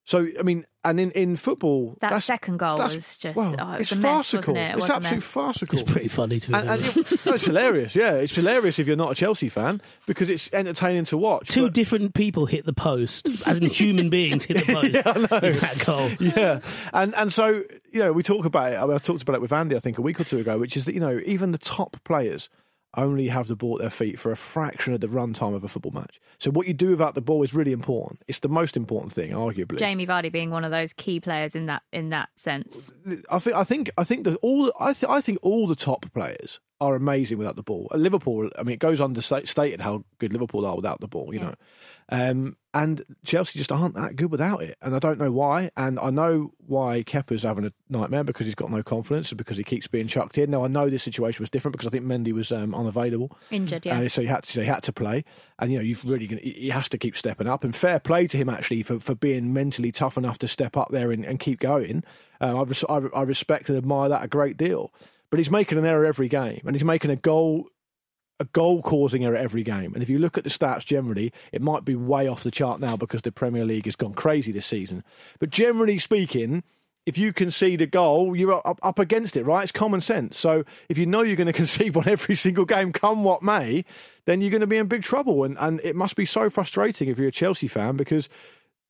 So, I mean, and in, in football... That second goal was just... Well, oh, it was it's a mess, farcical. Wasn't it? It it's absolutely farcical. It's pretty funny to me. And, and it, no, it's hilarious, yeah. It's hilarious if you're not a Chelsea fan, because it's entertaining to watch. Two but... different people hit the post, as in human beings hit the post yeah, I know. in that goal. Yeah, and and so, you know, we talk about it. I mean, I talked about it with Andy, I think, a week or two ago, which is that, you know, even the top players only have the ball at their feet for a fraction of the run time of a football match. So what you do about the ball is really important. It's the most important thing, arguably. Jamie Vardy being one of those key players in that in that sense. I think I think I think that all I think I think all the top players are amazing without the ball. At Liverpool, I mean, it goes understated how good Liverpool are without the ball. You yeah. know, um, and Chelsea just aren't that good without it. And I don't know why. And I know why Kepa's having a nightmare, because he's got no confidence and because he keeps being chucked in. Now I know this situation was different because I think Mendy was um, unavailable, injured, yeah. Uh, so he had to so he had to play. And you know, you've really gonna, he has to keep stepping up. And fair play to him actually for, for being mentally tough enough to step up there and, and keep going. Uh, I, res- I, I respect and admire that a great deal. But he's making an error every game, and he's making a goal, a goal-causing error every game. And if you look at the stats generally, it might be way off the chart now because the Premier League has gone crazy this season. But generally speaking, if you concede a goal, you're up, up against it, right? It's common sense. So if you know you're going to concede on every single game, come what may, then you're going to be in big trouble. And, and it must be so frustrating if you're a Chelsea fan because,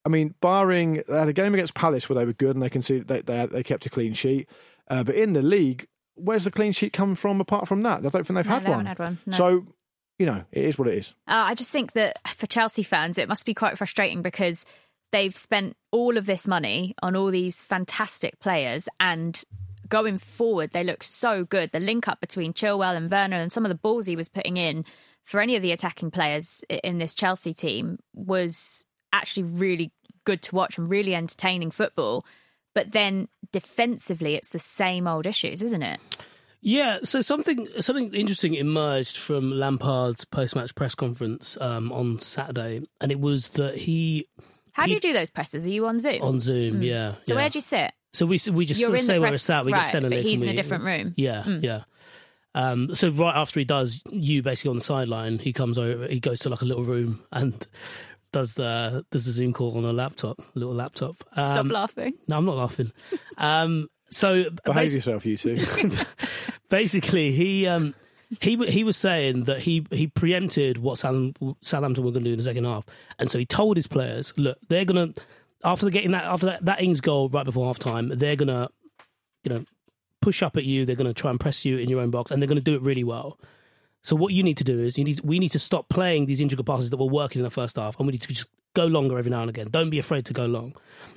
I mean, barring they had a game against Palace where they were good and they conceded, they they, they kept a clean sheet, uh, but in the league. Where's the clean sheet come from apart from that? I don't think they've no, had, they one. had one. No. So, you know, it is what it is. Uh, I just think that for Chelsea fans, it must be quite frustrating because they've spent all of this money on all these fantastic players, and going forward, they look so good. The link up between Chilwell and Werner and some of the balls he was putting in for any of the attacking players in this Chelsea team was actually really good to watch and really entertaining football. But then defensively, it's the same old issues, isn't it? Yeah, so something something interesting emerged from Lampard's post-match press conference um, on Saturday, and it was that he... How he, do you do those presses? Are you on Zoom? On Zoom, mm. yeah. So yeah. Where do you sit? So we we just sort of say press, where we're sat, we right, get sent a link. But he's in a different room. Yeah, mm. yeah. Um, so right after he does you basically on the sideline, he comes over, he goes to like a little room and... Does the does the Zoom call on a laptop, a little laptop? Um, Stop laughing. No, I'm not laughing. Um, so behave bas- yourself, you two. Basically, he um, he he was saying that he he preempted what Southampton were going to do in the second half, and so he told his players, look, they're going to after getting that after that, that Ings goal right before half time, they're going to you know push up at you, they're going to try and press you in your own box, and they're going to do it really well. So what you need to do is you need we need to stop playing these intricate passes that were working in the first half, and we need to just go longer every now and again. Don't be afraid to go long.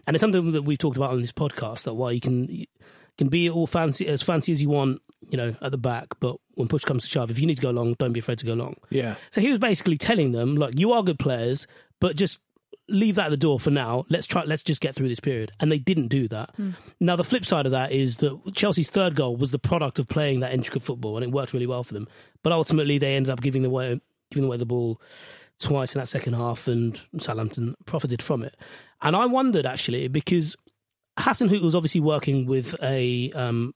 And it's something that we've talked about on this podcast, that while you can you can be all fancy as fancy as you want, you know, at the back, but when push comes to shove, if you need to go long, don't be afraid to go long. Yeah. So he was basically telling them, look, you are good players, but just leave that at the door for now. Let's try let's just get through this period. And they didn't do that. Mm. Now the flip side of that is that Chelsea's third goal was the product of playing that intricate football, and it worked really well for them. But ultimately they ended up giving away giving away the ball twice in that second half, and Southampton profited from it. And I wondered actually, because Hasenhüttl's obviously working with a um,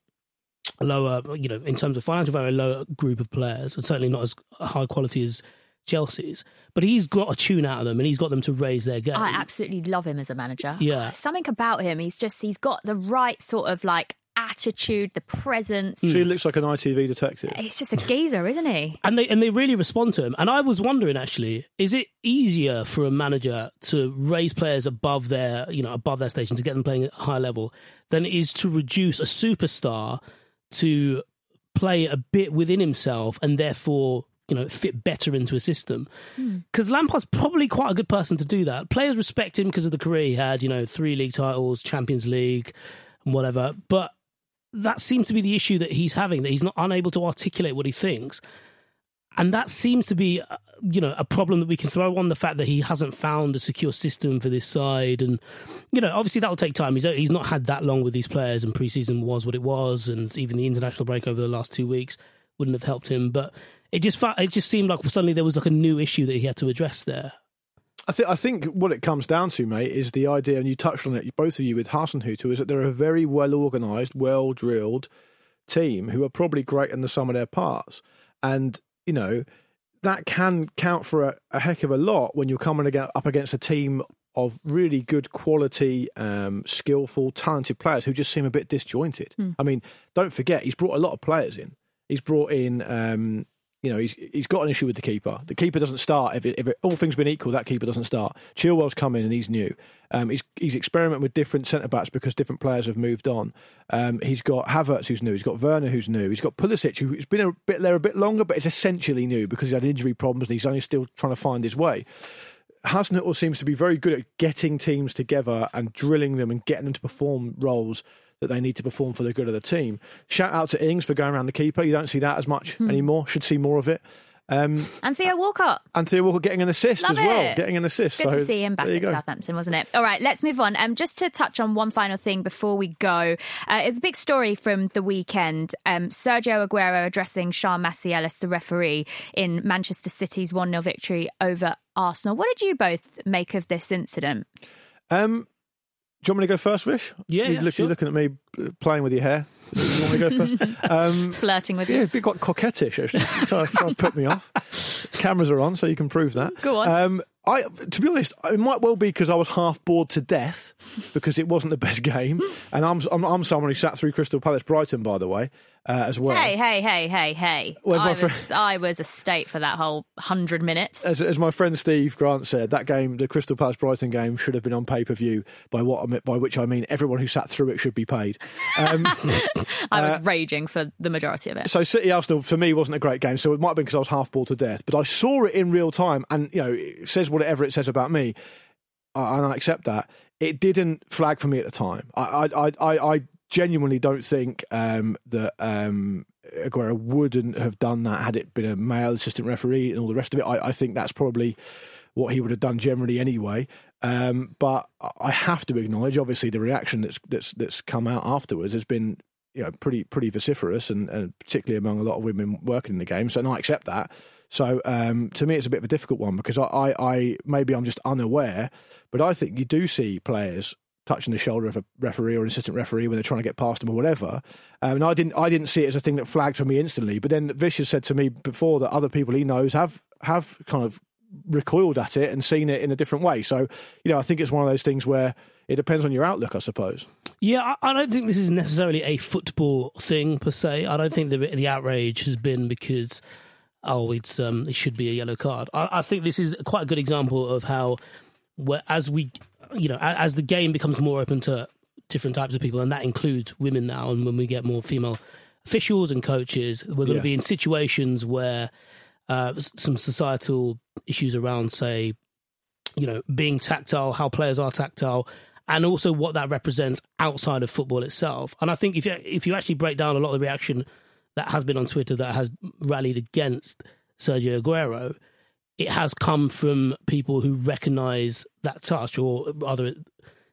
lower, you know, in terms of financial value, lower group of players, and certainly not as high quality as Chelsea's, but he's got a tune out of them and he's got them to raise their game. I absolutely love him as a manager. Yeah. Something about him, he's just, he's got the right sort of like attitude, the presence. So he looks like an I T V detective. He's just a geezer, isn't he? And they and they really respond to him. And I was wondering, actually, is it easier for a manager to raise players above their, you know, above their station, to get them playing at a high level, than it is to reduce a superstar to play a bit within himself and therefore, you know, fit better into a system? Because mm. Lampard's probably quite a good person to do that. Players respect him because of the career he had, you know, three league titles, Champions League, and whatever. But that seems to be the issue that he's having, that he's not unable to articulate what he thinks. And that seems to be, you know, a problem that we can throw on the fact that he hasn't found a secure system for this side. And, you know, obviously that'll take time. He's he's not had that long with these players, and pre-season was what it was, and even the international break over the last two weeks wouldn't have helped him. But It just felt, it just seemed like suddenly there was like a new issue that he had to address there. I think I think what it comes down to, mate, is the idea, and you touched on it, both of you, with Hasenhuttl, is that they're a very well-organised, well-drilled team who are probably great in the sum of their parts. And, you know, that can count for a, a heck of a lot when you're coming up against a team of really good quality, um, skillful, talented players who just seem a bit disjointed. Mm. I mean, don't forget, he's brought a lot of players in. He's brought in... Um, You know, he's he's got an issue with the keeper. The keeper doesn't start. If, it, if it, all things been equal, that keeper doesn't start. Chilwell's come in and he's new. Um, he's he's experimenting with different centre-backs because different players have moved on. Um, he's got Havertz, who's new. He's got Werner, who's new. He's got Pulisic, who's been a bit there a bit longer, but it's essentially new because he had injury problems and he's only still trying to find his way. Hasenhuttl seems to be very good at getting teams together and drilling them and getting them to perform roles that they need to perform for the good of the team. Shout out to Ings for going around the keeper. You don't see that as much hmm. anymore. Should see more of it. Um, and Theo Walcott. And Theo Walcott getting an assist Love as it. well. Getting an assist. Good so, to see him back at go. Southampton, wasn't it? All right, let's move on. Um, just to touch on one final thing before we go. Uh, it's a big story from the weekend. Um, Sergio Aguero addressing Sean Macielis, the referee, in Manchester City's one nil victory over Arsenal. What did you both make of this incident? Um... Do you want me to go first, Vish? Yeah, You're yeah, look, sure. looking at me playing with your hair. Do you want me to go first? Um, Flirting with yeah, you. Yeah, it'd be quite coquettish, actually. try, try and put me off. Cameras are on, so you can prove that. Go on. Um, I, to be honest, it might well be because I was half bored to death because it wasn't the best game. And I'm I'm, I'm someone who sat through Crystal Palace Brighton, by the way, uh, as well. Hey, hey, hey, hey, hey. Where's my friend? I was a state for that whole hundred minutes. As, as my friend Steve Grant said, that game, the Crystal Palace Brighton game, should have been on pay-per-view, by what by which I mean everyone who sat through it should be paid. Um, I was uh, raging for the majority of it. So City Arsenal, for me, wasn't a great game. So it might have been because I was half bored to death. But I saw it in real time and, you know, it says whatever it says about me, and I accept that. It didn't flag for me at the time. I I, I, I genuinely don't think um, that um, Aguero wouldn't have done that had it been a male assistant referee and all the rest of it. I, I think that's probably what he would have done generally anyway. Um, but I have to acknowledge, obviously, the reaction that's that's that's come out afterwards has been, you know, pretty pretty vociferous, and, and particularly among a lot of women working in the game. So, and I accept that. So um, to me, it's a bit of a difficult one because I, I, I maybe I'm just unaware, but I think you do see players touching the shoulder of a referee or an assistant referee when they're trying to get past them or whatever. Um, and I didn't I didn't see it as a thing that flagged for me instantly. But then Vish has said to me before that other people he knows have have kind of recoiled at it and seen it in a different way. So, you know, I think it's one of those things where it depends on your outlook, I suppose. Yeah, I, I don't think this is necessarily a football thing per se. I don't think the the outrage has been because, oh, it's um, it should be a yellow card. I, I think this is quite a good example of how, as we, you know, as the game becomes more open to different types of people, and that includes women now, and when we get more female officials and coaches, we're going yeah. to be in situations where uh, some societal issues around, say, you know, being tactile, how players are tactile, and also what that represents outside of football itself. And I think if you, if you actually break down a lot of the reaction that has been on Twitter that has rallied against Sergio Aguero, it has come from people who recognise that touch, or rather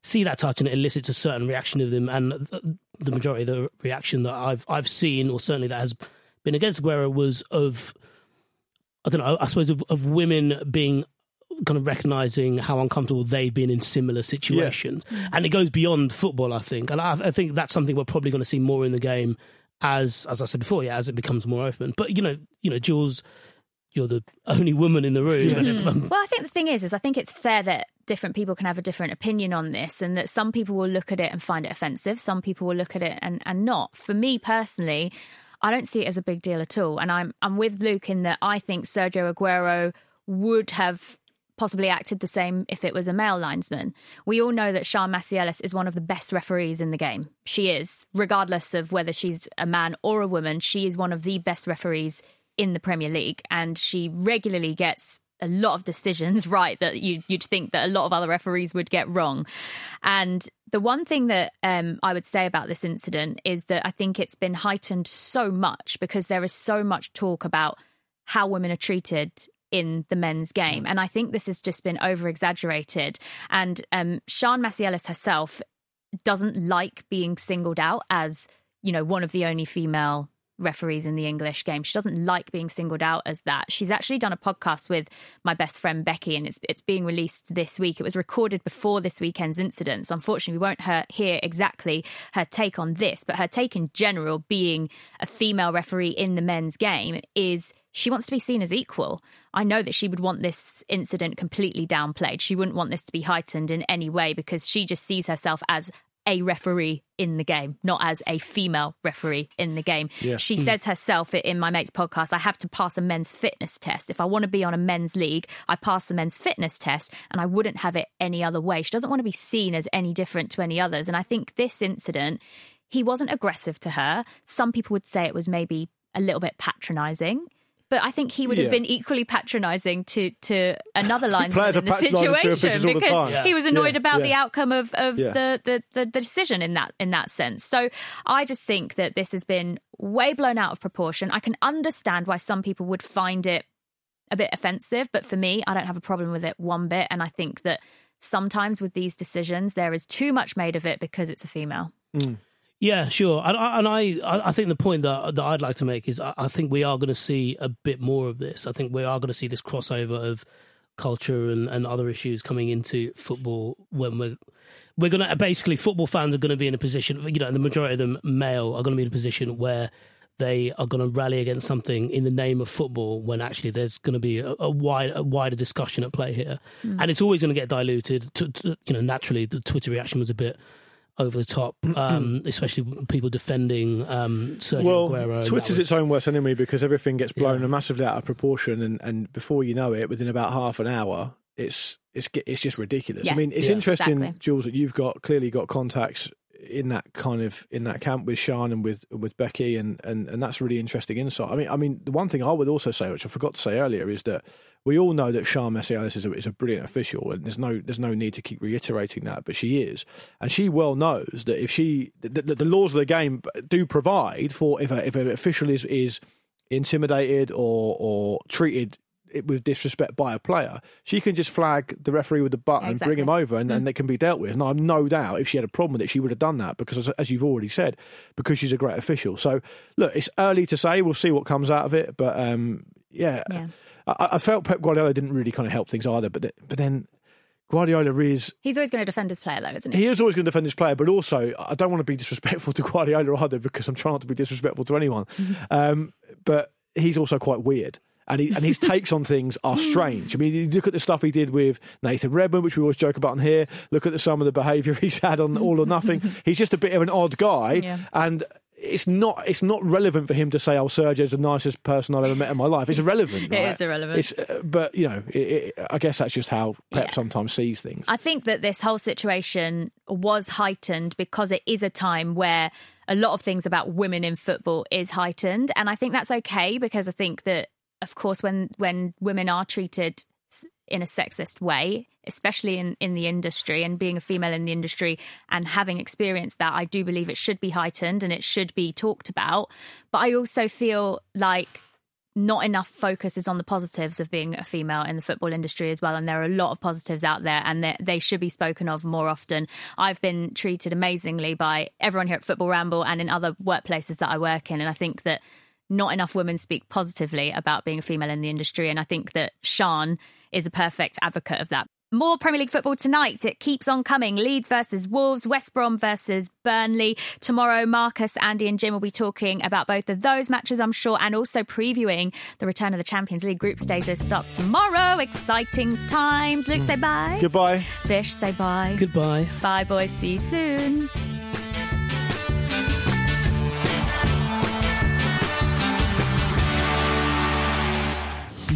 see that touch, and it elicits a certain reaction of them. And the majority of the reaction that I've I've seen, or certainly that has been against Aguero, was of, I don't know, I suppose of, of women being kind of recognising how uncomfortable they've been in similar situations. Yeah. And it goes beyond football, I think. And I, I think that's something we're probably going to see more in the game as as I said before, yeah, as it becomes more open. But you know, you know, Jules, you're the only woman in the room. Yeah. And everyone... Well, I think the thing is, is I think it's fair that different people can have a different opinion on this, and that some people will look at it and find it offensive. Some people will look at it and, and not. For me personally, I don't see it as a big deal at all. And I'm I'm with Luke in that I think Sergio Aguero would have possibly acted the same if it was a male linesman. We all know that Shaun Macielis is one of the best referees in the game. She is, regardless of whether she's a man or a woman, she is one of the best referees in the Premier League. And she regularly gets a lot of decisions right that you, you'd think that a lot of other referees would get wrong. And the one thing that um, I would say about this incident is that I think it's been heightened so much because there is so much talk about how women are treated in the men's game. And I think this has just been over-exaggerated. And um, Shaun Macielis herself doesn't like being singled out as, you know, one of the only female referees in the English game. She doesn't like being singled out as that. She's actually done a podcast with my best friend Becky, and it's it's being released this week. It was recorded before this weekend's incident, so unfortunately we won't her, hear exactly her take on this, but her take in general, being a female referee in the men's game, is she wants to be seen as equal. I know that she would want this incident completely downplayed. She wouldn't want this to be heightened in any way, because she just sees herself as a referee in the game, not as a female referee in the game. Yeah. She says herself in my mate's podcast, I have to pass a men's fitness test. If I want to be on a men's league, I pass the men's fitness test, and I wouldn't have it any other way. She doesn't want to be seen as any different to any others. And I think this incident, he wasn't aggressive to her. Some people would say it was maybe a little bit patronising. But I think he would have yeah. been equally patronising to, to another linesman in the situation, because yeah. he was annoyed yeah. about yeah. the outcome of, of yeah. the, the, the, the decision in that in that sense. So I just think that this has been way blown out of proportion. I can understand why some people would find it a bit offensive, but for me, I don't have a problem with it one bit. And I think that sometimes with these decisions, there is too much made of it because it's a female. Mm. Yeah, sure. And, and I, I think the point that, that I'd like to make is I think we are going to see a bit more of this. I think we are going to see this crossover of culture and, and other issues coming into football when we're, we're going to... Basically, football fans are going to be in a position, you know, and the majority of them, male, are going to be in a position where they are going to rally against something in the name of football when actually there's going to be a, a, wide, a wider discussion at play here. Mm. And it's always going to get diluted. To, to, you know, naturally, the Twitter reaction was a bit... over the top, um, especially people defending um, Sergio well, Aguero. Well, Twitter's was... its own worst enemy, because everything gets blown yeah. massively out of proportion, and, and before you know it, within about half an hour, it's it's it's just ridiculous. Yeah. I mean, it's yeah. interesting, exactly. Jules, that you've got clearly got contacts in that kind of in that camp with Shaun and with with Becky, and, and, and that's really interesting insight. I mean, I mean, the one thing I would also say, which I forgot to say earlier, is that we all know that Shaun Macielis is a, is a brilliant official, and there's no there's no need to keep reiterating that. But she is, and she well knows that if she the, the, the laws of the game do provide for if a, if an official is, is intimidated or or treated with disrespect by a player, she can just flag the referee with the button, exactly. bring him over, and then mm. they can be dealt with. And I've no doubt if she had a problem with it, she would have done that, because, as, as you've already said, because she's a great official. So, look, it's early to say. We'll see what comes out of it. But, um, yeah, yeah. I, I felt Pep Guardiola didn't really kind of help things either. But, th- but then Guardiola is... He's always going to defend his player, though, isn't he? He is always going to defend his player, but also I don't want to be disrespectful to Guardiola either, because I'm trying not to be disrespectful to anyone. um, but he's also quite weird. And, he, and his takes on things are strange. I mean, you look at the stuff he did with Nathan Redmond, which we always joke about on here. Look at the, some of the behaviour he's had on All or Nothing. He's just a bit of an odd guy. Yeah. And it's not it's not relevant for him to say, oh, Sergio's the nicest person I've ever met in my life. It's irrelevant. Right? It is irrelevant. It's, uh, but, you know, it, it, I guess that's just how Pep yeah. sometimes sees things. I think that this whole situation was heightened because it is a time where a lot of things about women in football is heightened. And I think that's okay, because I think that, of course, when, when women are treated in a sexist way, especially in, in the industry, and being a female in the industry and having experienced that, I do believe it should be heightened and it should be talked about. But I also feel like not enough focus is on the positives of being a female in the football industry as well. And there are a lot of positives out there, and they, they should be spoken of more often. I've been treated amazingly by everyone here at Football Ramble and in other workplaces that I work in. And I think that not enough women speak positively about being a female in the industry. And I think that Shaun is a perfect advocate of that. More Premier League football tonight. It keeps on coming. Leeds versus Wolves, West Brom versus Burnley. Tomorrow, Marcus, Andy and Jim will be talking about both of those matches, I'm sure, and also previewing the return of the Champions League group stages starts tomorrow. Exciting times. Luke, say bye. Goodbye. Vish, say bye. Goodbye. Bye, boys. See you soon.